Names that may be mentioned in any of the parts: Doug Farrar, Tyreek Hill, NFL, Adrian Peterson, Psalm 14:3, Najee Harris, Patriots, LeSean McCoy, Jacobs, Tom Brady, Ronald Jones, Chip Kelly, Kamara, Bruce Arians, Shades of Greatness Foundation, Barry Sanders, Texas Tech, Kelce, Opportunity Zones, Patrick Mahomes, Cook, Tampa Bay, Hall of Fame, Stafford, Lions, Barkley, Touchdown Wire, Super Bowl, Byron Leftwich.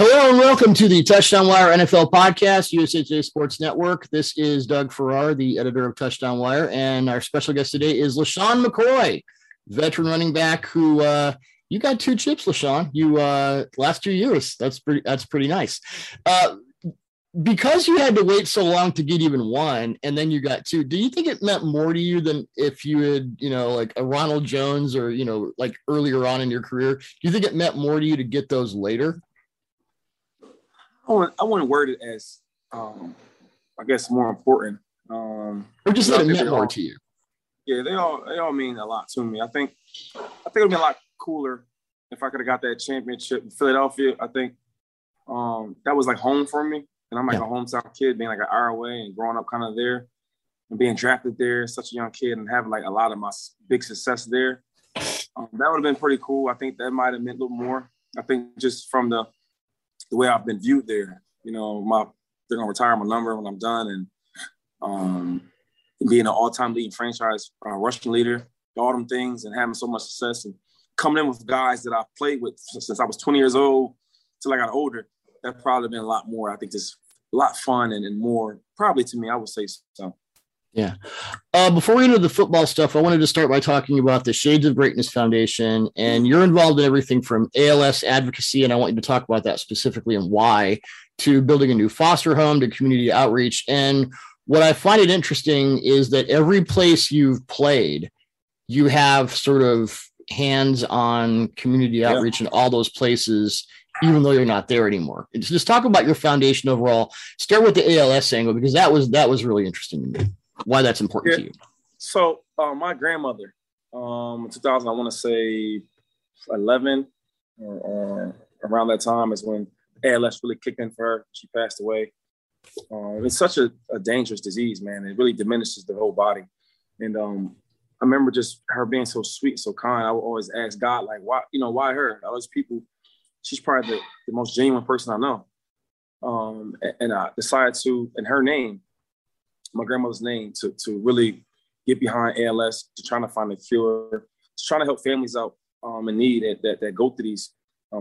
Hello and welcome to the Touchdown Wire NFL podcast, USHA Sports Network. This is Doug Farrar, the editor of Touchdown Wire, and our special guest today is LeSean McCoy, veteran running back who you got two chips, LeSean. You last 2 years. That's pretty nice. Because you had to wait so long to get even one, and then you got two. Do you think it meant more to you than if you had, like a Ronald Jones or like earlier on in your career? Do you think it meant more to you to get those later? I want to word it as, I guess, more important. Or just let it mean more to you. Yeah, they all mean a lot to me. I think it would be a lot cooler if I could have got that championship in Philadelphia. I think that was like home for me, and I'm like a hometown kid, being like an hour away and growing up kind of there, and being drafted there, such a young kid, and having like a lot of my big success there. That would have been pretty cool. I think that might have meant a little more. I think just from the way I've been viewed there, they're gonna retire my number when I'm done, and being an all-time leading franchise rushing leader, all them things, and having so much success, and coming in with guys that I've played with since I was 20 years old till I got older, that probably been a lot more. I think just a lot fun and more probably to me, I would say so. Yeah. Before we get into the football stuff, I wanted to start by talking about the Shades of Greatness Foundation, and you're involved in everything from ALS advocacy, and I want you to talk about that specifically and why, to building a new foster home, to community outreach. And what I find it interesting is that every place you've played, you have sort of hands on community outreach in all those places, even though you're not there anymore. Just talk about your foundation overall. Start with the ALS angle, because that was really interesting to me. Why that's important to you? So my grandmother, 2000, I want to say 11 or around that time is when ALS really kicked in for her. She passed away. It's such a dangerous disease, man. It really diminishes the whole body. And I remember just her being so sweet, so kind. I would always ask God, like, why, why her? All those people, she's probably the most genuine person I know. And I decided to, in her name, my grandmother's name, to really get behind ALS, to trying to find a cure, to trying to help families out in need that go through these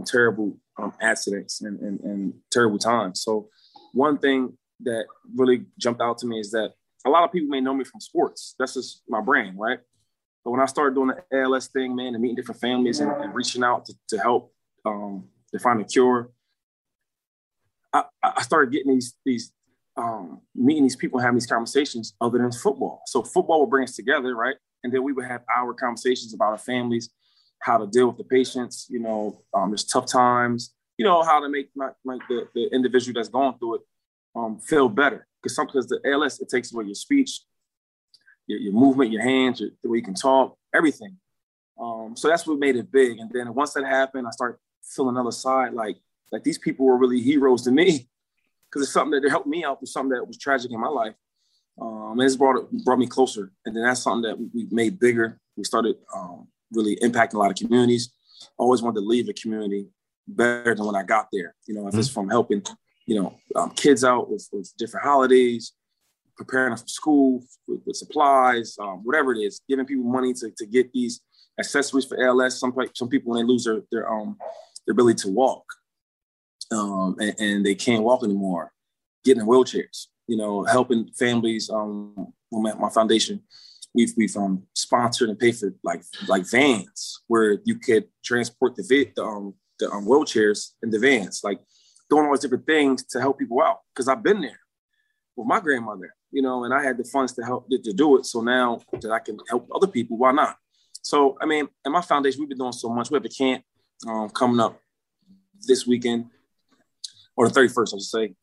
terrible accidents and terrible times. So one thing that really jumped out to me is that a lot of people may know me from sports. That's just my brand, right? But when I started doing the ALS thing, man, and meeting different families and reaching out to help to find a cure, I started getting these meeting these people, having these conversations other than football. So football would bring us together, right? And then we would have our conversations about our families, how to deal with the patients, there's tough times, how to make the individual that's going through it feel better. Because the ALS, it takes away your speech, your movement, your hands, the way you can talk, everything. So that's what made it big. And then once that happened, I started feeling another side, like these people were really heroes to me. Because it's something that they helped me out through something that was tragic in my life. And it's brought me closer. And then that's something that we made bigger. We started really impacting a lot of communities. I always wanted to leave a community better than when I got there. If it's from helping, kids out with different holidays, preparing them for school with supplies, whatever it is, giving people money to get these accessories for ALS. Some people, when they lose their ability to walk, and they can't walk anymore, getting in wheelchairs, helping families. My foundation, we've sponsored and paid for like vans where you could transport the wheelchairs in the vans, like doing all these different things to help people out. Because I've been there with my grandmother, and I had the funds to help to do it. So now that I can help other people, why not? So, in my foundation, we've been doing so much. We have a camp coming up this weekend, or the 31st, I'll say,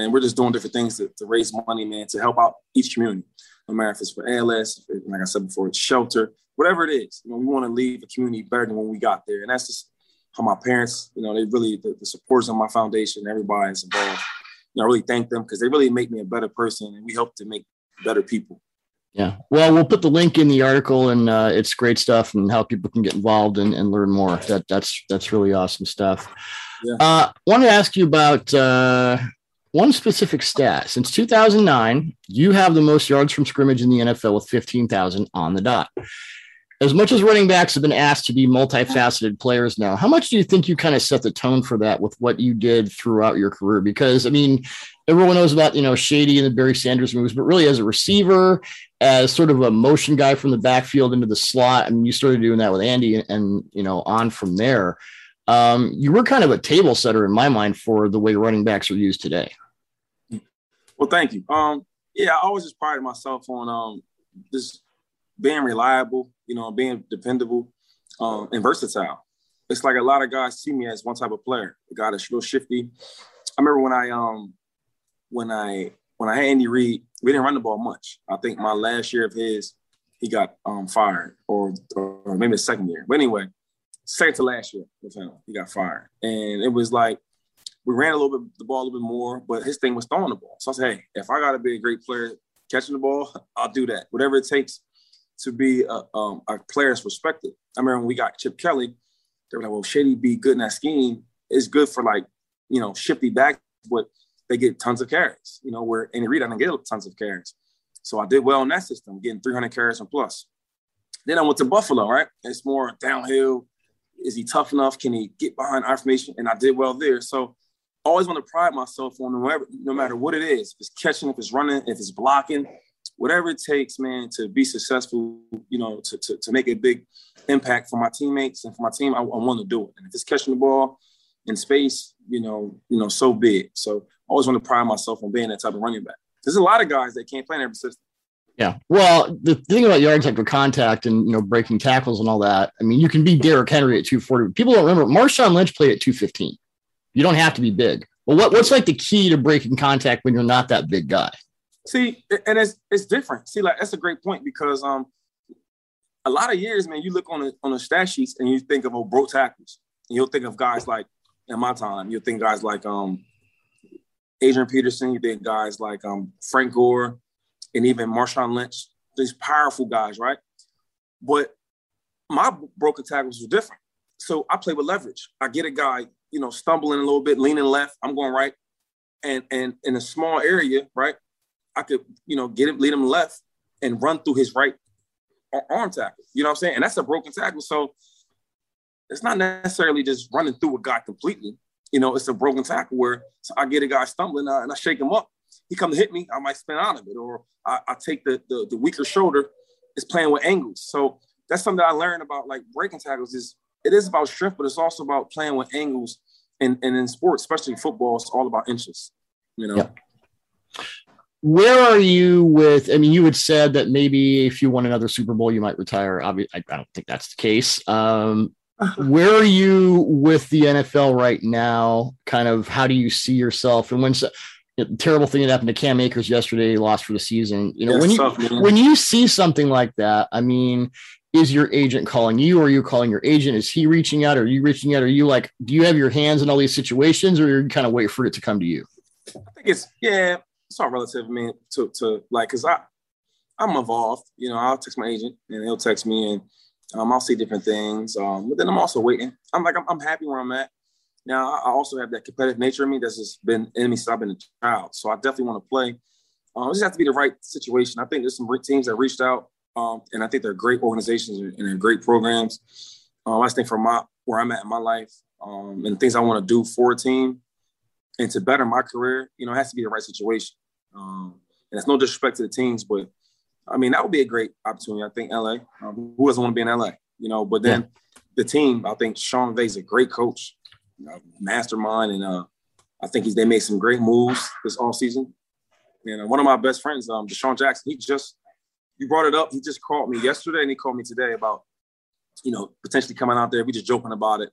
and we're just doing different things to raise money, man, to help out each community, no matter if it's for ALS, like I said before, it's shelter, whatever it is. We want to leave a community better than when we got there, and that's just how my parents, they really, the supporters of my foundation, everybody is involved. I really thank them because they really make me a better person, and we help to make better people. Yeah, well, we'll put the link in the article, and it's great stuff, and how people can get involved and learn more. That's really awesome stuff. Yeah. Wanted to ask you about one specific stat. Since 2009, you have the most yards from scrimmage in the NFL with 15,000 on the dot. as much as running backs have been asked to be multifaceted players now, how much do you think you kind of set the tone for that with what you did throughout your career? Because, I mean, everyone knows about, you know, Shady and the Barry Sanders moves, but really as a receiver, as sort of a motion guy from the backfield into the slot, and you started doing that with Andy and you know, on from there. You were kind of a table setter in my mind for the way running backs are used today. Well, thank you. Yeah, I always just prided myself on just being reliable, you know, being dependable and versatile. It's like a lot of guys see me as one type of player, a guy that's real shifty. I remember when I had Andy Reid, we didn't run the ball much. I think my last year of his, he got fired, or maybe the second year. But anyway, second to last year with him, he got fired. And it was like we ran a little bit the ball a little bit more, but his thing was throwing the ball. So I said, hey, if I got to be a great player catching the ball, I'll do that. Whatever it takes to be a player's perspective. I remember when we got Chip Kelly, they were like, well, Shady be good in that scheme. It's good for, like, you know, shifty back, but they get tons of carries, you know, where Andy Reid, I didn't get tons of carries. So I did well in that system, getting 300 carries and plus. Then I went to Buffalo, right? It's more downhill. Is he tough enough? Can he get behind our formation? And I did well there. So I always want to pride myself on no matter what it is, if it's catching, if it's running, if it's blocking, whatever it takes, man, to be successful, you know, to make a big impact for my teammates and for my team, I want to do it. And if it's catching the ball in space, you know, so big. So I always want to pride myself on being that type of running back. There's a lot of guys that can't play in every system. Yeah. Well, the thing about yards after contact and, you know, breaking tackles and all that, I mean, you can be Derrick Henry at 240. People don't remember Marshawn Lynch played at 215. You don't have to be big. But what's like the key to breaking contact when you're not that big guy? See, and it's different. See, like, that's a great point because a lot of years, man, you look on the stat sheets and you think of bro tackles. And you'll think of guys like, in my time, you'll think guys like Adrian Peterson, you think guys like Frank Gore and even Marshawn Lynch, these powerful guys, right? But my broken tackles were different. So I play with leverage. I get a guy, you know, stumbling a little bit, leaning left, I'm going right. And in a small area, right? I could, you know, get him, lead him left and run through his right arm tackle. You know what I'm saying? And that's a broken tackle. So it's not necessarily just running through a guy completely. You know, it's a broken tackle where so I get a guy stumbling and I shake him up. He come to hit me, I might spin out of it. Or I take the weaker shoulder. It's playing with angles. So that's something that I learned about, like, breaking tackles is it is about strength, but it's also about playing with angles. And in sports, especially football, it's all about inches, you know? Yeah. Where are you with, I mean, you had said that maybe if you won another Super Bowl, you might retire. Obviously, I don't think that's the case. Where are you with the NFL right now? Kind of how do you see yourself? And when the terrible thing that happened to Cam Akers yesterday, he lost for the season. You know, that's when you see something like that, I mean, is your agent calling you? Or are you calling your agent? Is he reaching out? Or are you reaching out? Are you like, do you have your hands in all these situations or are you kind of wait for it to come to you? I think it's all relative, man, to like, because I'm involved. You know, I'll text my agent and he'll text me and I'll see different things. But then I'm also waiting. I'm happy where I'm at. Now, I also have that competitive nature in me that's just been in me since I've been a child. So I definitely want to play. It just has to be the right situation. I think there's some great teams that reached out, and I think they're great organizations and they're great programs. I just think for where I'm at in my life and things I want to do for a team and to better my career, you know, it has to be the right situation. And it's no disrespect to the teams, but I mean, that would be a great opportunity. I think LA, who doesn't want to be in LA, you know, but then the team, I think Sean Vay's a great coach, you know, mastermind. And I think they made some great moves this offseason. And one of my best friends, DeSean Jackson, you brought it up. He just called me yesterday and he called me today about, you know, potentially coming out there. We just joking about it.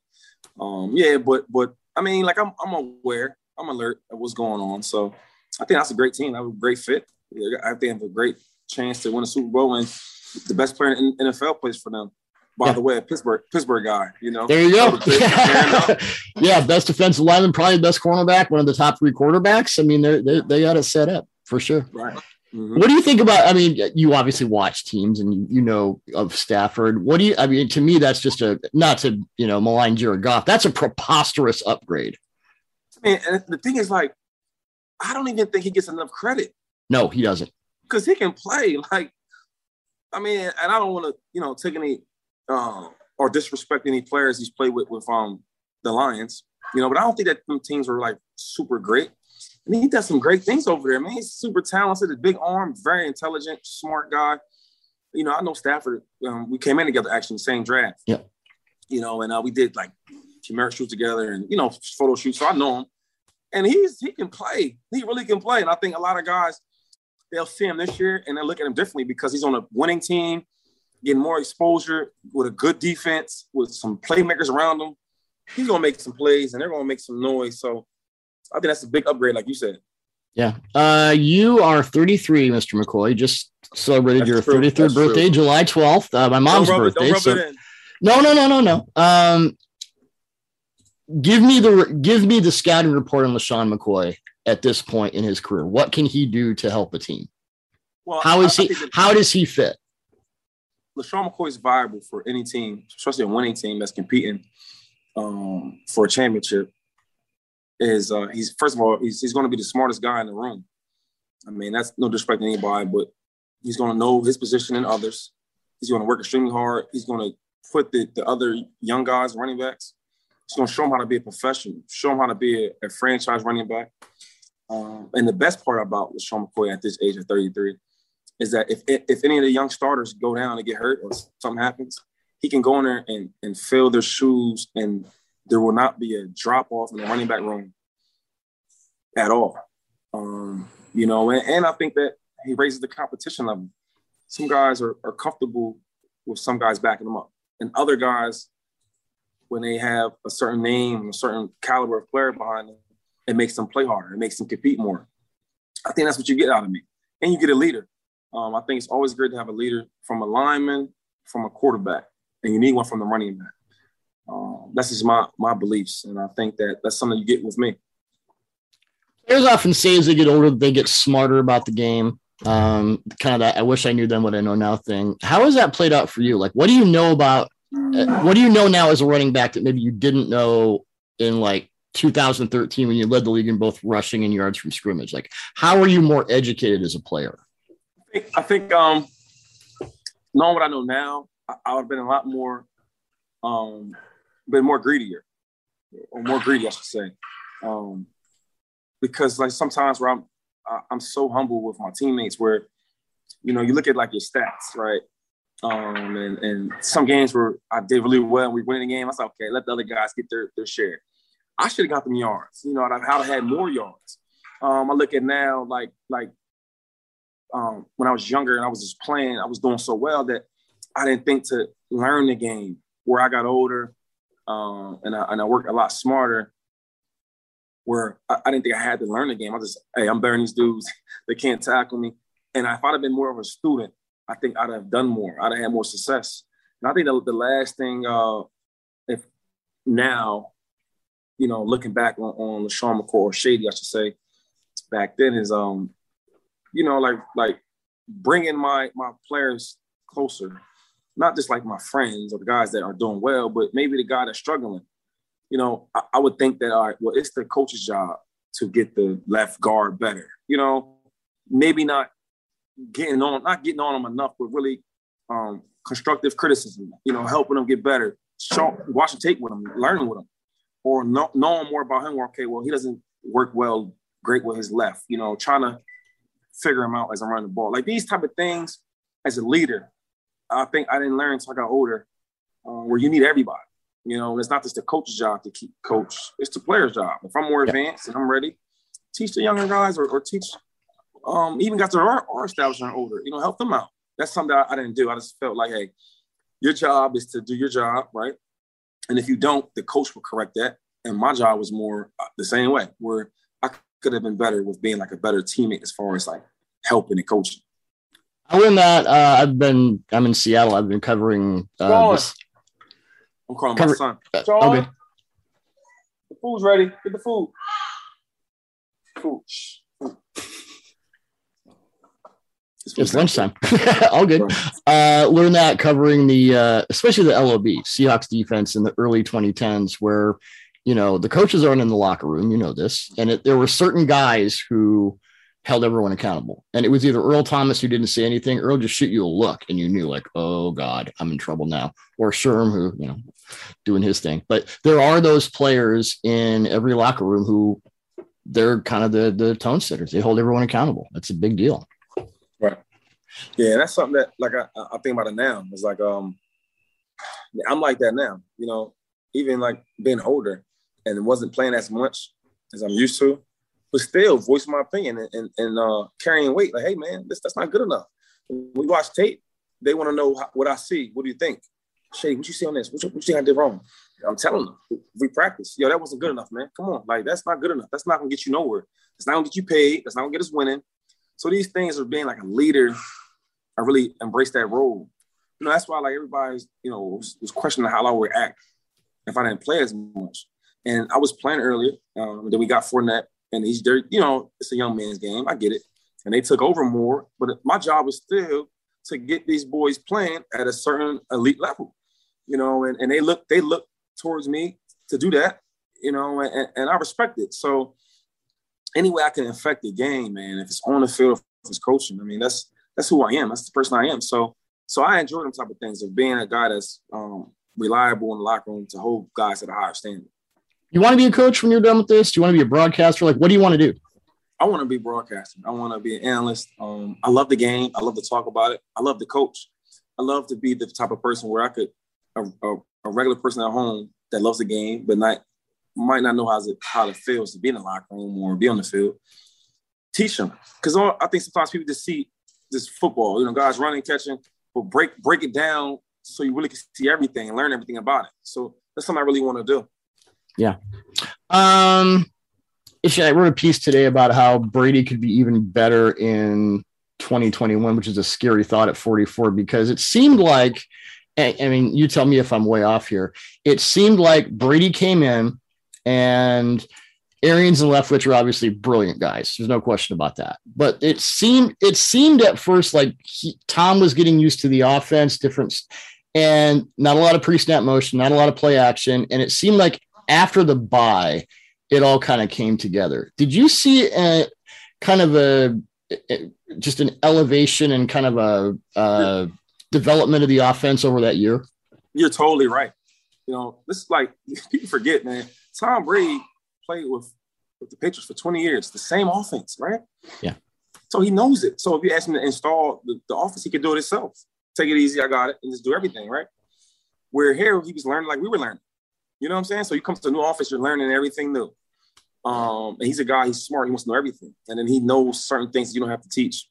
But I mean, like I'm aware, I'm alert of what's going on. So I think that's a great team. That was a great fit. I think they have a great chance to win a Super Bowl, and the best player in the NFL plays for them. By the way, Pittsburgh guy, you know. There you go. Yeah, best defensive lineman, probably best cornerback, one of the top three quarterbacks. I mean, they got it set up for sure. Right. Mm-hmm. What do you think about, I mean, you obviously watch teams and you know of Stafford. What do you, I mean, to me, that's just not to, you know, malign Jared Goff. That's a preposterous upgrade. I mean, and the thing is, like, I don't even think he gets enough credit. No, he doesn't. Because he can play. Like, I mean, and I don't want to, you know, take any or disrespect any players he's played with the Lions. You know, but I don't think that them teams were like super great. And he does some great things over there, man. He's super talented, a big arm, very intelligent, smart guy. You know, I know Stafford, we came in together actually in the same draft. Yeah. You know, and we did like chimera shoots together and, you know, photo shoots. So I know him. And he can play. He really can play. And I think a lot of guys, they'll see him this year and they'll look at him differently because he's on a winning team, getting more exposure with a good defense, with some playmakers around him. He's going to make some plays and they're going to make some noise. So I think that's a big upgrade, like you said. Yeah. You are 33, Mr. McCoy. Just celebrated that's your true. 33rd that's birthday, true. July 12th. My mom's birthday. No. Give me the scouting report on LeSean McCoy at this point in his career. What can he do to help a team? Well, how does he fit? LeSean McCoy is viable for any team, especially a winning team that's competing for a championship. He's first of all, he's going to be the smartest guy in the room. I mean, that's no disrespect to anybody, but he's going to know his position and others. He's going to work extremely hard. He's going to put the other young guys, running backs. He's going to show them how to be a professional, show them how to be a franchise running back. And the best part about LeSean McCoy at this age of 33 is that if any of the young starters go down and get hurt or something happens, he can go in there and fill their shoes, and there will not be a drop-off in the running back room at all. You know, and I think that he raises the competition level. Some guys are comfortable with some guys backing them up. And other guys, when they have a certain name and a certain caliber of player behind them, it makes them play harder. It makes them compete more. I think that's what you get out of me. And you get a leader. I think it's always great to have a leader from a lineman, from a quarterback, and you need one from the running back. That's just my beliefs, and I think that's something you get with me. Players often say as they get older, they get smarter about the game. Kind of that I wish I knew then what I know now thing. How has that played out for you? Like, what do you know now as a running back that maybe you didn't know in like 2013 when you led the league in both rushing and yards from scrimmage? Like, how are you more educated as a player? I think knowing what I know now, I would have been a lot more, been more greedier, or more greedy, I should say, because like sometimes where I'm so humble with my teammates where, you know, you look at like your stats, right? And some games where I did really well and we win the game, I said, okay, let the other guys get their share. I should have got them yards, you know, and I'd have had more yards. I look at now, when I was younger and I was just playing, I was doing so well that I didn't think to learn the game. Where I got older and I worked a lot smarter, where I didn't think I had to learn the game. I just, hey, I'm better than these dudes. They can't tackle me. And if I'd have been more of a student, I think I'd have done more. I'd have had more success. And I think the last thing, if now, you know, looking back on LeSean McCoy, or Shady, I should say, back then is, you know, like bringing my players closer, not just like my friends or the guys that are doing well, but maybe the guy that's struggling. You know, I would think that, all right, well, it's the coach's job to get the left guard better. You know, maybe not getting on them enough, but really constructive criticism, you know, helping them get better, watching tape with them, learning with them, or knowing more about him. Or, okay, well, he doesn't work great with his left, you know, trying to figure him out as I'm running the ball. Like these type of things as a leader, I think I didn't learn until I got older, where you need everybody. You know, it's not just the coach's job to keep coach. It's the player's job. If I'm more advanced and I'm ready, teach the younger guys or teach even guys that are establishing older, you know, help them out. That's something that I didn't do. I just felt like, hey, your job is to do your job, right? And if you don't, the coach will correct that. And my job was more the same way, where I could have been better with being like a better teammate as far as like helping and coaching. Other than that, I'm in Seattle. I've been covering I'm calling my son. John, okay. The food's ready. Get the food. It's lunchtime. All good. Learned that covering especially the LOB, Seahawks defense in the early 2010s where, you know, the coaches aren't in the locker room. You know this. And there were certain guys who held everyone accountable. And it was either Earl Thomas, who didn't say anything, Earl just shoot you a look and you knew, like, oh God, I'm in trouble now, or Sherm, who, you know, doing his thing. But there are those players in every locker room who they're kind of the tone setters. They hold everyone accountable. That's a big deal. Right. Yeah. And that's something that, like, I think about it now. It's like, I'm like that now, you know, even like being older and wasn't playing as much as I'm used to, but still voicing my opinion and carrying weight. Like, hey, man, that's not good enough. When we watch tape, they want to know what I see. What do you think? Shay, what you see on this? What you think I did wrong? I'm telling them, we practice. Yo, that wasn't good enough, man. Come on. Like, that's not good enough. That's not going to get you nowhere. It's not going to get you paid. That's not going to get us winning. So these things are being like a leader. I really embrace that role. You know, that's why, like, everybody's, you know, was questioning how I would act if I didn't play as much. And I was playing earlier. Then we got Fournette. And he's there, you know, it's a young man's game. I get it. And they took over more. But my job was still to get these boys playing at a certain elite level, you know, and they look towards me to do that, you know, and I respect it. So any way I can affect the game, man, if it's on the field, if it's coaching, I mean, that's who I am. That's the person I am. So I enjoy them type of things of being a guy that's reliable in the locker room to hold guys at a higher standard. You want to be a coach when you're done with this? Do you want to be a broadcaster? Like, what do you want to do? I want to be broadcasting. I want to be an analyst. I love the game. I love to talk about it. I love to coach. I love to be the type of person where I could, a regular person at home that loves the game, but might not know how it feels to be in the locker room or be on the field, teach them. Because I think sometimes people just see this football, you know, guys running, catching, but break it down so you really can see everything and learn everything about it. So that's something I really want to do. Yeah. I wrote a piece today about how Brady could be even better in 2021, which is a scary thought at 44, because it seemed like, I mean, you tell me if I'm way off here. It seemed like Brady came in, and Arians and Leftwich are obviously brilliant guys. There's no question about that. But it seemed at first like Tom was getting used to the offense difference and not a lot of pre-snap motion, not a lot of play action. And it seemed like after the bye, it all kind of came together. Did you see a kind of just an elevation and kind of a development of the offense over that year? You're totally right. You know, this is like, people forget, man. Tom Brady played with the Patriots for 20 years, the same offense, right? Yeah. So he knows it. So if you ask him to install the offense, he could do it himself. Take it easy, I got it, and just do everything, right? Where here, he was learning like we were learning. You know what I'm saying? So you come to a new office, you're learning everything new. And he's a guy, he's smart. He wants to know everything. And then he knows certain things you don't have to teach.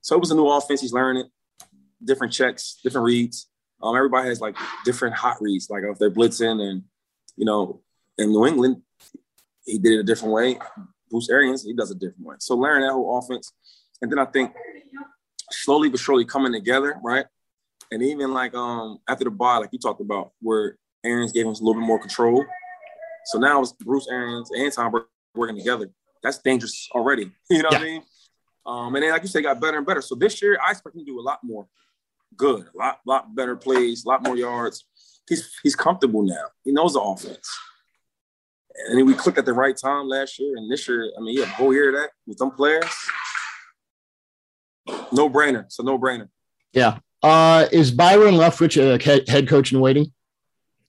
So it was a new offense. He's learning different checks, different reads. Everybody has, like, different hot reads. Like, if they're blitzing and, you know, in New England, he did it a different way. Bruce Arians, he does it a different way. So learning that whole offense. And then I think slowly but surely coming together, right? And even, like, after the bye, like you talked about, where – Arians gave him a little bit more control. So now it's Bruce Arians and Tom Brady working together. That's dangerous already. You know what I mean? And then, like you said, got better and better. So this year, I expect him to do a lot more good, a lot better plays, a lot more yards. He's comfortable now. He knows the offense. And then we clicked at the right time last year. And this year, I mean, yeah, whole year of that with them players. No-brainer. It's a no-brainer. Yeah. Is Byron Leftwich a head coach in waiting?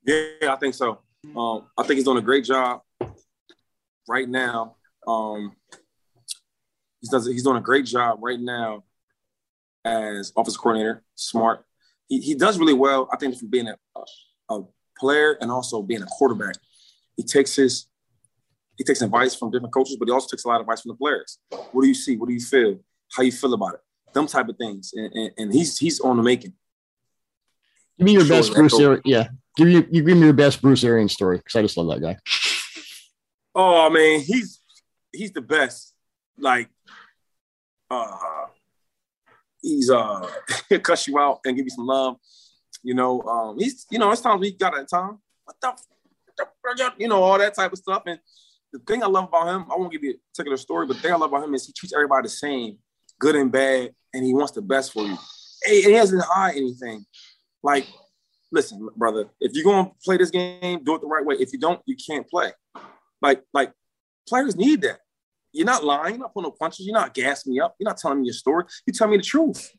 Yeah, I think so. I think he's doing a great job right now. He's doing a great job right now as offensive coordinator, smart. He does really well, I think, from being a player and also being a quarterback. He takes advice from different coaches, but he also takes a lot of advice from the players. What do you see? What do you feel? How you feel about it? Them type of things. And he's on the making. Give me your best, Bruce. Yeah. Give me your best Bruce Arians story, because I just love that guy. Oh, I mean, he's the best. Like, he's he'll cuss you out and give you some love. You know, he's, you know, it's time we got at time. What the, you know, all that type of stuff. And the thing I love about him, I won't give you a particular story, but the thing I love about him is he treats everybody the same, good and bad, and he wants the best for you. And he doesn't hide anything. Like, listen, brother, if you're going to play this game, do it the right way. If you don't, you can't play. Like players need that. You're not lying. You're not pulling no punches. You're not gassing me up. You're not telling me your story. You tell me the truth.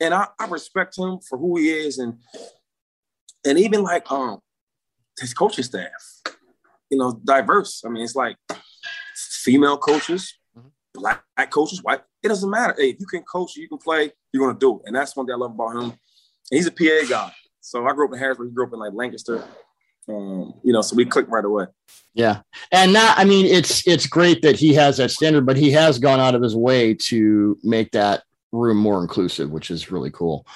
And I respect him for who he is. And even like his coaching staff, you know, diverse. I mean, it's like female coaches, black coaches, white. It doesn't matter. Hey, if you can coach, you can play, you're going to do it. And that's one thing I love about him. And he's a PA guy. So I grew up in Harrisburg. He grew up in like Lancaster. You know, so we clicked right away. Yeah. And not, I mean, it's great that he has that standard, but he has gone out of his way to make that room more inclusive, which is really cool.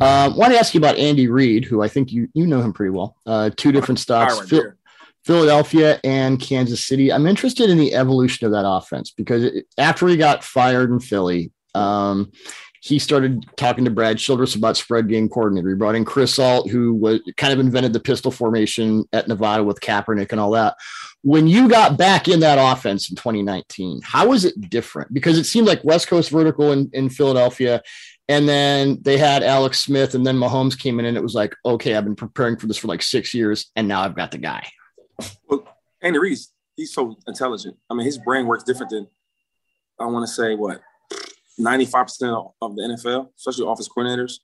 Want to ask you about Andy Reid, who I think you know him pretty well, two different stocks, right, Philadelphia and Kansas City. I'm interested in the evolution of that offense because after he got fired in Philly, he started talking to Brad Childress about spread game coordinator. He brought in Chris Alt, who was kind of invented the pistol formation at Nevada with Kaepernick and all that. When you got back in that offense in 2019, how was it different? Because it seemed like West Coast vertical in Philadelphia, and then they had Alex Smith, and then Mahomes came in, and it was like, okay, I've been preparing for this for like 6 years, and now I've got the guy. Well, Andy Reid, he's so intelligent. I mean, his brain works different than, I want to say, what, 95% of the NFL, especially office coordinators.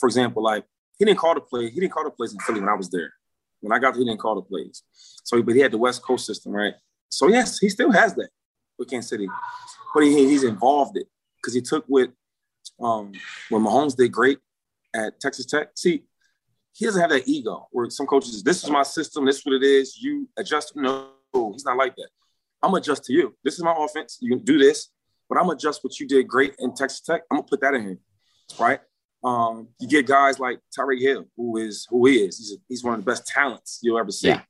For example, like he didn't call the play. He didn't call the plays in Philly when I was there. When I got there, he didn't call the plays. So, but he had the West Coast system, right? So yes, he still has that with Kansas City, but he's involved it because he took when Mahomes did great at Texas Tech. See, he doesn't have that ego where some coaches, this is my system, this is what it is. You adjust. No, he's not like that. I'm adjust to you. This is my offense. You do this. But I'm going to adjust what you did great in Texas Tech. I'm going to put that in here, right? You get guys like Tyreek Hill, who he is. He's one of the best talents you'll ever see. Yeah.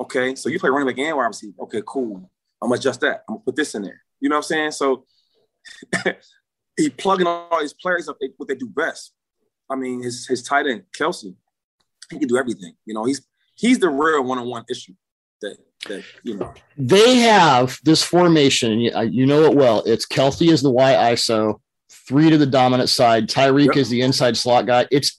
Okay, so you play running back and wide receiver. Okay, cool. I'm going to adjust that. I'm going to put this in there. You know what I'm saying? So he's plugging all these players up what they do best. I mean, his tight end, Kelsey, he can do everything. You know, he's the real one-on-one issue that you know. They have this formation, and you know it well. It's Kelce is the Y ISO, 3 to the dominant side. Tyreek is the inside slot guy. It's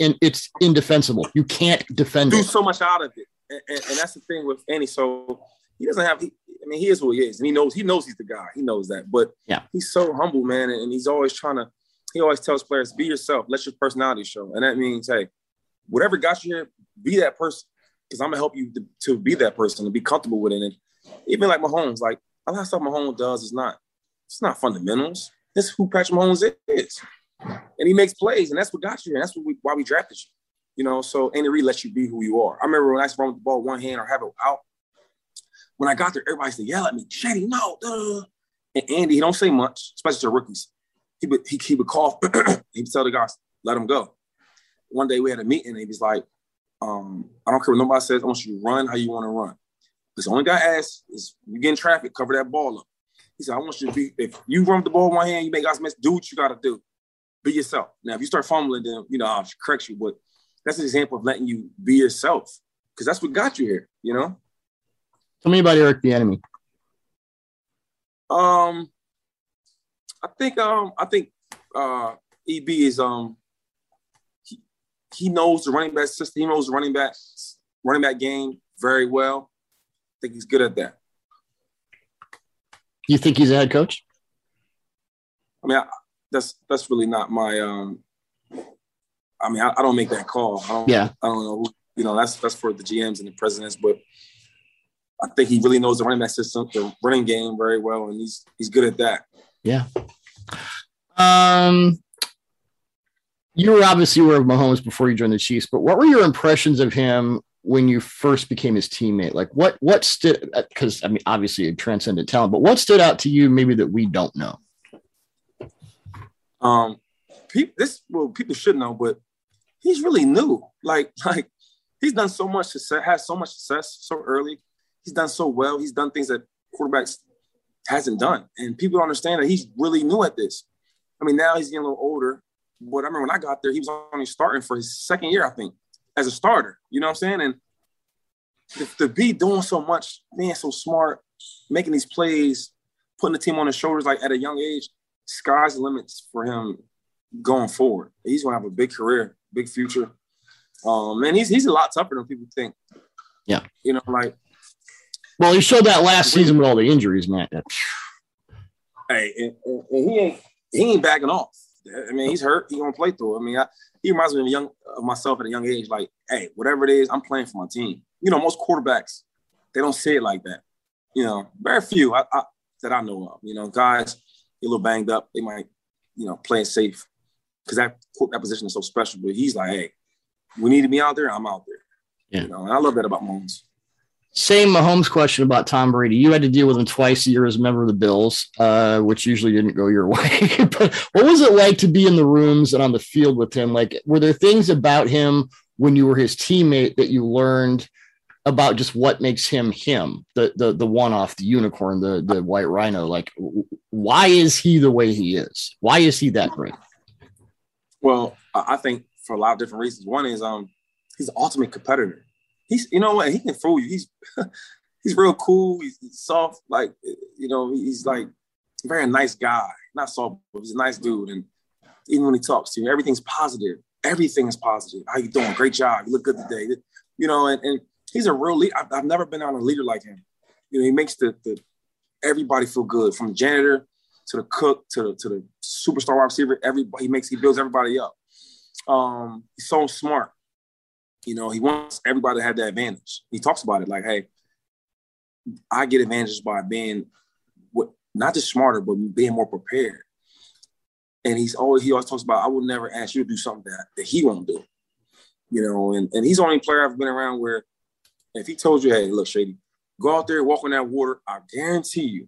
indefensible. You can't defend it. Do so much out of it, and that's the thing with Andy. So he doesn't have. He is who he is, and he knows he's the guy. He knows that, but yeah, he's so humble, man, and he's always trying to. He always tells players, "Be yourself. Let your personality show," and that means, hey, whatever got you here, be that person. Because I'm going to help you to be that person and be comfortable with it. And even like Mahomes, like a lot of stuff Mahomes does is not, it's not fundamentals. It's who Patrick Mahomes is. And he makes plays, and that's what got you here. That's what why we drafted you. You know, so Andy Reid lets you be who you are. I remember when I used to run with the ball one hand or have it out. When I got there, everybody used to yell at me, Jetty, no, duh. And Andy, he don't say much, especially to rookies. He would cough. He would tell the guys, let him go. One day we had a meeting, and he was like, I don't care what nobody says. I want you to run how you want to run. Because the only guy asked is you get in traffic, cover that ball up. He said, I want you to be, if you run the ball with one hand, you make guys miss, do what you got to do. Be yourself. Now, if you start fumbling, then, you know, I'll correct you. But that's an example of letting you be yourself because that's what got you here, you know? Tell me about Eric Bieniemy. I think EB is – he knows the running back system. He knows the running back game very well. I think he's good at that. You think he's a head coach? I mean, that's really not my. I don't make that call. I don't know. You know, that's for the GMs and the presidents. But I think he really knows the running back system, the running game very well, and he's good at that. Yeah. You were obviously aware of Mahomes before you joined the Chiefs, but what were your impressions of him when you first became his teammate? Like what stood, because I mean, obviously a transcendent talent, but what stood out to you maybe that we don't know? People should know, but he's really new. Like he's done so much success, has so much success so early. He's done so well. He's done things that quarterbacks hasn't done. And people don't understand that he's really new at this. I mean, now he's getting a little older. But I remember when I got there, he was only starting for his second year, I think, as a starter. You know what I'm saying? And to be doing so much, being so smart, making these plays, putting the team on his shoulders, like at a young age, sky's the limits for him going forward. He's going to have a big career, big future. Man, he's a lot tougher than people think. Yeah. You know, like. Well, he showed that last season with all the injuries, man. Hey, and he ain't backing off. I mean, he's hurt. He's going to play through it. I mean, he reminds me of myself at a young age. Like, hey, whatever it is, I'm playing for my team. You know, most quarterbacks, they don't say it like that. You know, very few that I know of. You know, guys, they're a little banged up. They might, you know, play it safe because that position is so special. But he's like, hey, we need to be out there. I'm out there. Yeah. You know, and I love that about Mahomes. Same Mahomes question about Tom Brady. You had to deal with him twice a year as a member of the Bills, which usually didn't go your way. But what was it like to be in the rooms and on the field with him? Like, were there things about him when you were his teammate that you learned about just what makes him, the one-off, the unicorn, the white rhino? Like, why is he the way he is? Why is he that great? Well, I think for a lot of different reasons. One is he's an ultimate competitor. He's, you know what? He can fool you. He's real cool. He's soft. Like, you know, he's like a very nice guy. Not soft, but he's a nice dude. And even when he talks to you, everything's positive. Everything is positive. How you doing? Great job. You look good today. You know, and he's a real leader. I've never been on a leader like him. You know, he makes the everybody feel good, from the janitor to the cook to the superstar wide receiver. Everybody he builds everybody up. He's so smart. You know, he wants everybody to have that advantage. He talks about it like, hey, I get advantages by being not just smarter, but being more prepared. And he always talks about, I will never ask you to do something that he won't do. You know, and he's the only player I've been around where if he told you, hey, look, Shady, go out there, walk on that water, I guarantee you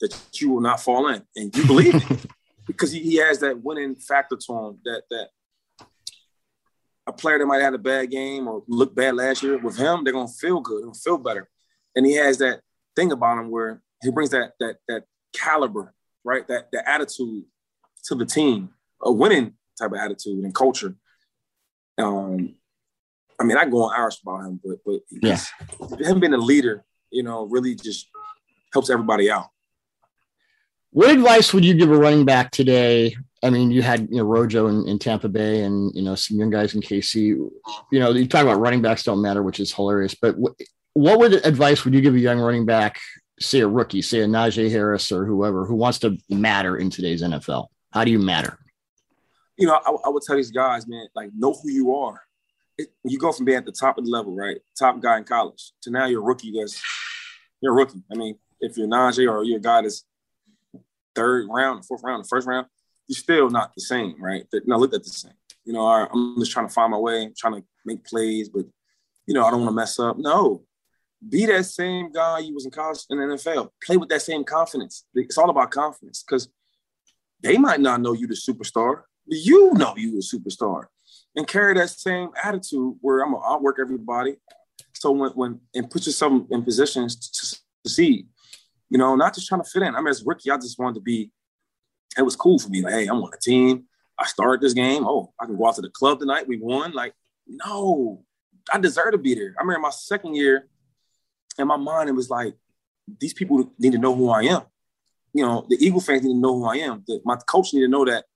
that you will not fall in. And you believe it because he has that winning factor to him that a player that might have had a bad game or looked bad last year, with him, they're going to feel good. They'll feel better. And he has that thing about him where he brings that caliber, right, that attitude to the team, a winning type of attitude and culture. I mean, I go on hours about him, but yeah. Him being a leader, you know, really just helps everybody out. What advice would you give a running back today? I mean, you had, you know, Rojo in Tampa Bay and, you know, some young guys in KC. You know, you talk about running backs don't matter, which is hilarious. But what advice would you give a young running back, say a rookie, say a Najee Harris or whoever, who wants to matter in today's NFL? How do you matter? You know, I would tell these guys, man, like, know who you are. You go from being at the top of the level, right, top guy in college, to now you're a rookie. You're a rookie. I mean, if you're Najee or you're a guy that's third round, fourth round, the first round, you're still not the same, right? They're not looked at the same. You know, I'm just trying to find my way, I'm trying to make plays, but, you know, I don't want to mess up. No, be that same guy you was in college in the NFL. Play with that same confidence. It's all about confidence because they might not know you the superstar, but you know you a superstar. And carry that same attitude where I'm going to outwork everybody. So when put yourself in positions to succeed, you know, not just trying to fit in. I mean, as a rookie, I just wanted to be, it was cool for me. Like, hey, I'm on a team. I started this game. Oh, I can go out to the club tonight. We won. Like, no, I deserve to be there. I remember my second year, in my mind, it was like, these people need to know who I am. You know, the Eagle fans need to know who I am. My coach need to know that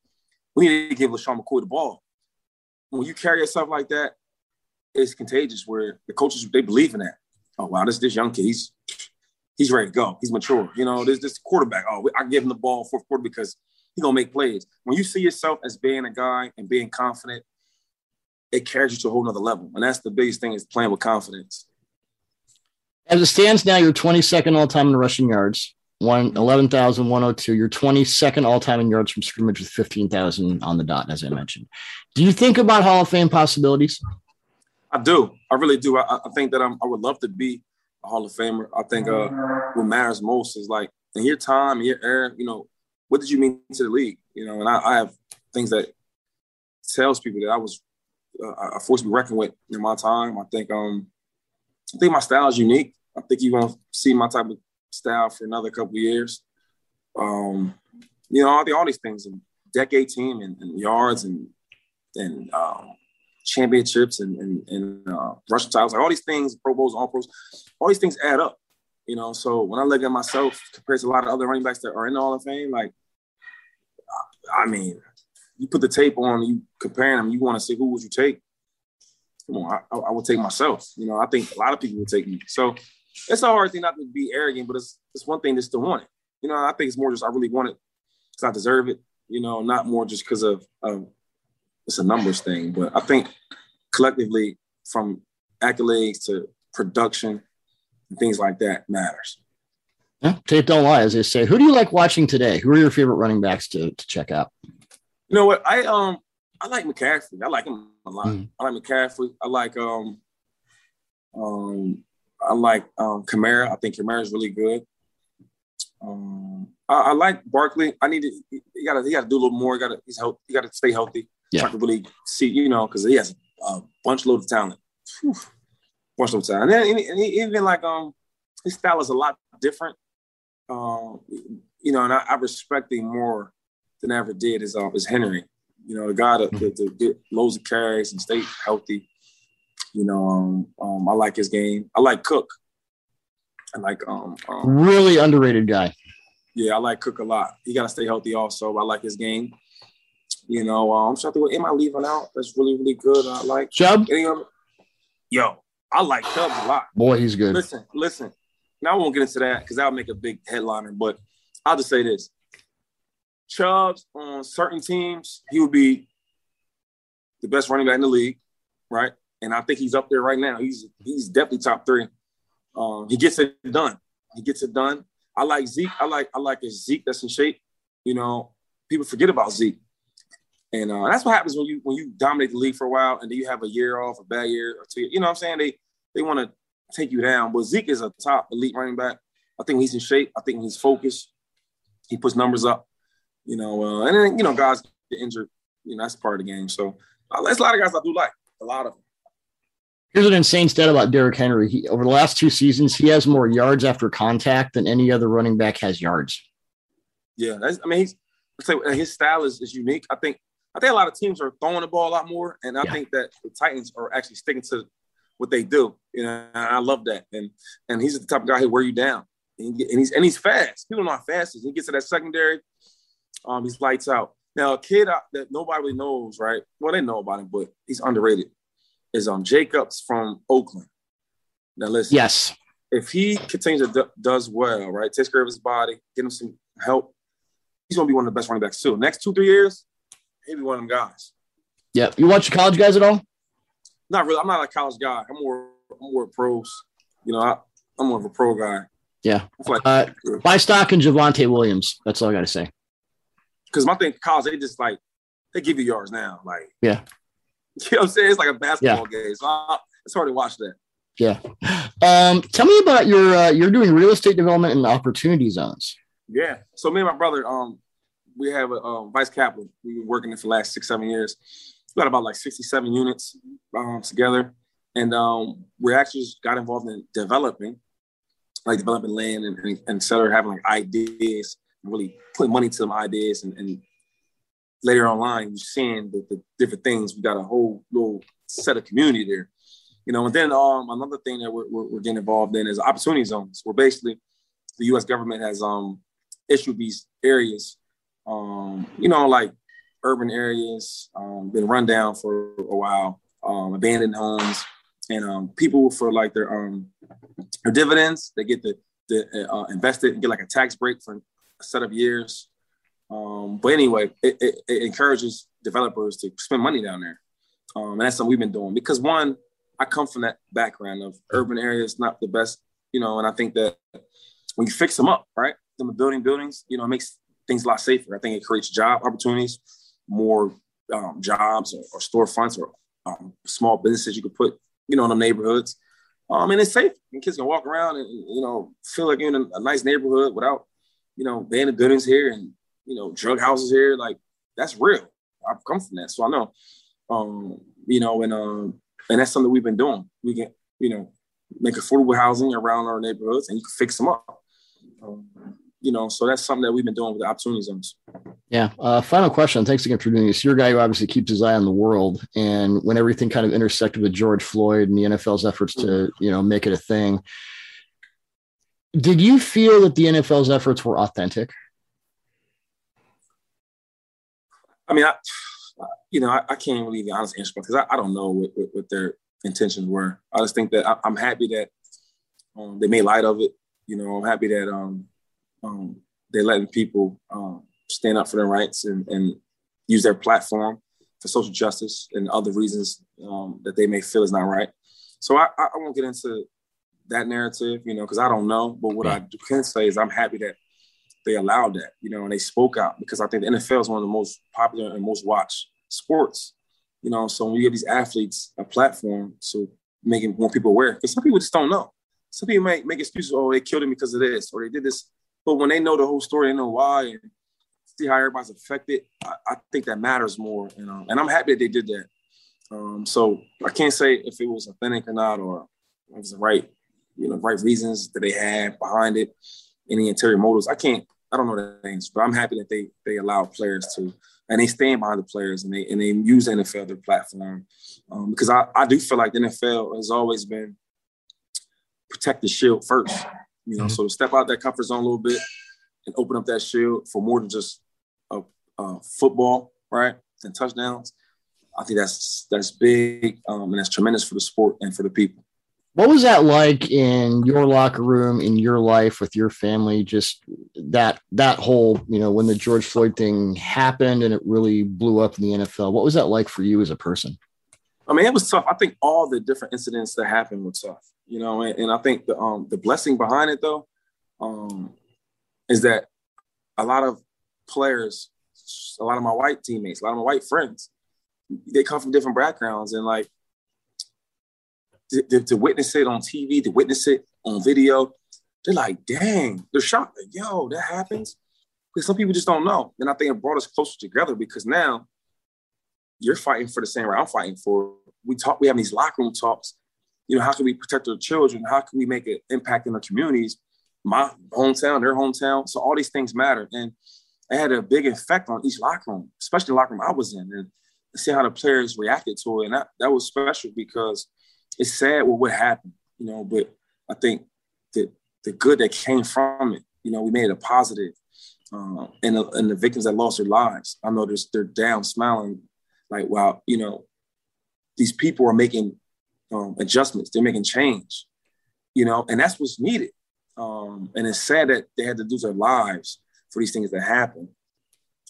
we need to give LeSean McCoy the ball. When you carry yourself like that, it's contagious where the coaches, they believe in that. Oh, wow, this young kid, he's ready to go. He's mature. You know, there's this quarterback. Oh, I give him the ball fourth quarter because he's going to make plays. When you see yourself as being a guy and being confident, it carries you to a whole nother level. And that's the biggest thing, is playing with confidence. As it stands now, you're 22nd all-time in rushing yards, 11,102. You're 22nd all-time in yards from scrimmage with 15,000 on the dot, as I mentioned. Do you think about Hall of Fame possibilities? I do. I really do. I think that I would love to be Hall of Famer. I think what matters most is, like, in your time, in your era, you know, what did you mean to the league? You know, and I have things that tells people that I was a force to be reckoned with in my time. I think my style is unique. I think you're going to see my type of style for another couple of years. You know, I think all these things, and decade team and yards and championships and rushing titles, like all these things, Pro Bowls, All Pros, all these things add up, you know. So when I look at myself compared to a lot of other running backs that are in the Hall of Fame, like, I mean, you put the tape on, you comparing them, you want to see who would you take. Come on, I would take myself. You know, I think a lot of people would take me. So it's a hard thing not to be arrogant, but it's one thing just to want it. You know, I think it's more just I really want it because I deserve it. You know, not more just because of it's a numbers thing. But I think collectively, from accolades to production and things like that, matters. Yeah, tape don't lie, as they say. Who do you like watching today? Who are your favorite running backs to check out? You know what? I like McCaffrey. I like him a lot. Mm. I like McCaffrey. I like Kamara. I think Kamara is really good. I like Barkley. I need to. He got to do a little more. He got to stay healthy. Yeah. So I can really see, you know, because he has a bunch load of talent. Whew. Bunch load of talent. And even like his style is a lot different. You know, and I respect him more than I ever did as Henry. You know, the guy to get loads of carries and stay healthy. You know, I like his game. I like Cook. I like really underrated guy. Yeah, I like Cook a lot. He got to stay healthy also. I like his game. You know, I'm trying to think, am I leaving out? That's really, really good. I like Chubb. Yo, I like Chubb a lot. Boy, he's good. Listen. Now, I won't get into that because that'll make a big headliner, but I'll just say this. Chubb's on certain teams, he would be the best running back in the league, right? And I think he's up there right now. He's definitely top three. He gets it done. I like Zeke. I like a Zeke that's in shape. You know, people forget about Zeke. And that's what happens when you dominate the league for a while and then you have a year off, a bad year or 2 years. You know what I'm saying? They want to take you down. But Zeke is a top elite running back. I think when he's in shape, I think when he's focused, he puts numbers up. You know, and then, you know, guys get injured. You know, that's part of the game. So there's a lot of guys I do like, a lot of them. Here's an insane stat about Derrick Henry. Over the last 2 seasons, he has more yards after contact than any other running back has yards. Yeah, his style is unique. I think a lot of teams are throwing the ball a lot more, and I think that the Titans are actually sticking to what they do. You know, and I love that. And he's the type of guy who wear you down, and he's fast. People know how fast he is. He gets to that secondary. He's lights out. Now, a kid that nobody really knows, right? Well, they know about him, but he's underrated. Is Jacobs from Oakland. Now, listen. Yes. If he continues to does well, right, takes care of his body, get him some help, he's going to be one of the best running backs too. Next 2-3 years, he'll be one of them guys. Yeah. You watch the college guys at all? Not really. I'm not a college guy. I'm more pros. You know, I'm more of a pro guy. Yeah. Buy stock in Javonte Williams. That's all I got to say. Because my thing, college, they just like they give you yards now. Like, yeah. You know what I'm saying? It's like a basketball game. So it's hard to watch that. Yeah. Tell me about you're doing real estate development in the Opportunity Zones. Yeah. So me and my brother, we have a vice capital. We've been working it for the last 6-7 years. We got about like 67 units together. And we actually just got involved in developing land and et cetera, having like ideas, really putting money to them ideas and later online, you're seeing the different things. We got a whole little set of community there, you know. And then another thing that we're getting involved in is opportunity zones, where basically the U.S. government has issued these areas, you know, like urban areas, been run down for a while, abandoned homes, and people for like their dividends, they get the invested and get like a tax break for a set of years. But anyway, it encourages developers to spend money down there. And that's something we've been doing because one, I come from that background of urban areas, not the best, you know, and I think that when you fix them up, right, them buildings, you know, it makes things a lot safer. I think it creates job opportunities, more jobs or storefronts or small businesses you could put, you know, in the neighborhoods. And it's safe and kids can walk around and, you know, feel like you're in a nice neighborhood without, you know, abandoned buildings here and, you know, drug houses here, like, that's real. I've come from that, so I know, you know, and that's something we've been doing. We can, you know, make affordable housing around our neighborhoods, and you can fix them up. You know, so that's something that we've been doing with the Opportunity Zones. Yeah. Final question. Thanks again for doing this. You're a guy who obviously keeps his eye on the world. And when everything kind of intersected with George Floyd and the NFL's efforts to, you know, make it a thing, did you feel that the NFL's efforts were authentic? I mean, I can't really give the honest answer because I don't know what their intentions were. I just think that I'm happy that they made light of it. You know, I'm happy that they're letting people stand up for their rights and use their platform for social justice and other reasons that they may feel is not right. So I won't get into that narrative, you know, because I don't know. But what I can say is I'm happy that they allowed that, you know, and they spoke out, because I think the NFL is one of the most popular and most watched sports, you know. So when you give these athletes a platform to making more people aware, because some people just don't know. Some people might make excuses, oh, they killed him because of this, or they did this. But when they know the whole story, they know why, and see how everybody's affected, I think that matters more, you know. And I'm happy that they did that. So I can't say if it was authentic or not, or it was the right, you know, right reasons that they had behind it, any interior motives. I don't know the things, but I'm happy that they allow players to, and they stand behind the players, and they use the NFL, their platform, because I do feel like the NFL has always been protect the shield first, you know. Mm-hmm. So step out that comfort zone a little bit and open up that shield for more than just a football, right? And touchdowns. I think that's big, and that's tremendous for the sport and for the people. What was that like in your locker room, in your life, with your family? Just that whole, you know, when the George Floyd thing happened and it really blew up in the NFL, what was that like for you as a person? I mean, it was tough. I think all the different incidents that happened were tough, you know, and I think the blessing behind it, though, is that a lot of players, a lot of my white teammates, a lot of my white friends, they come from different backgrounds, and like, to witness it on TV, to witness it on video, they're like, dang, they're shocked. Like, yo, that happens? Because some people just don't know. And I think it brought us closer together, because now you're fighting for the same right I'm fighting for. We have these locker room talks. You know, how can we protect our children? How can we make an impact in our communities? My hometown, their hometown. So all these things matter. And it had a big effect on each locker room, especially the locker room I was in. And see how the players reacted to it. And that was special, because it's sad what happened, you know, but I think that the good that came from it, you know, we made it a positive. And the victims that lost their lives, I know they're down smiling like, wow, you know, these people are making adjustments. They're making change, you know, and that's what's needed. And it's sad that they had to lose their lives for these things that happened.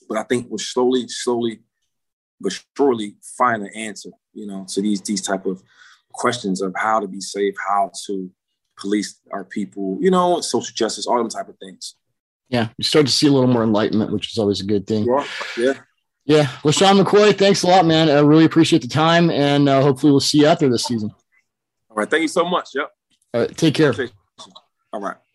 But I think we're slowly, but surely find an answer, you know, to these type of questions of how to be safe, how to police our people, you know, social justice, all them type of things. Yeah, you start to see a little more enlightenment, which is always a good thing. Yeah. LeSean McCoy, thanks a lot, man. I really appreciate the time, and hopefully we'll see you out there this season. All right, thank you so much. Yep. All right, take care. All right.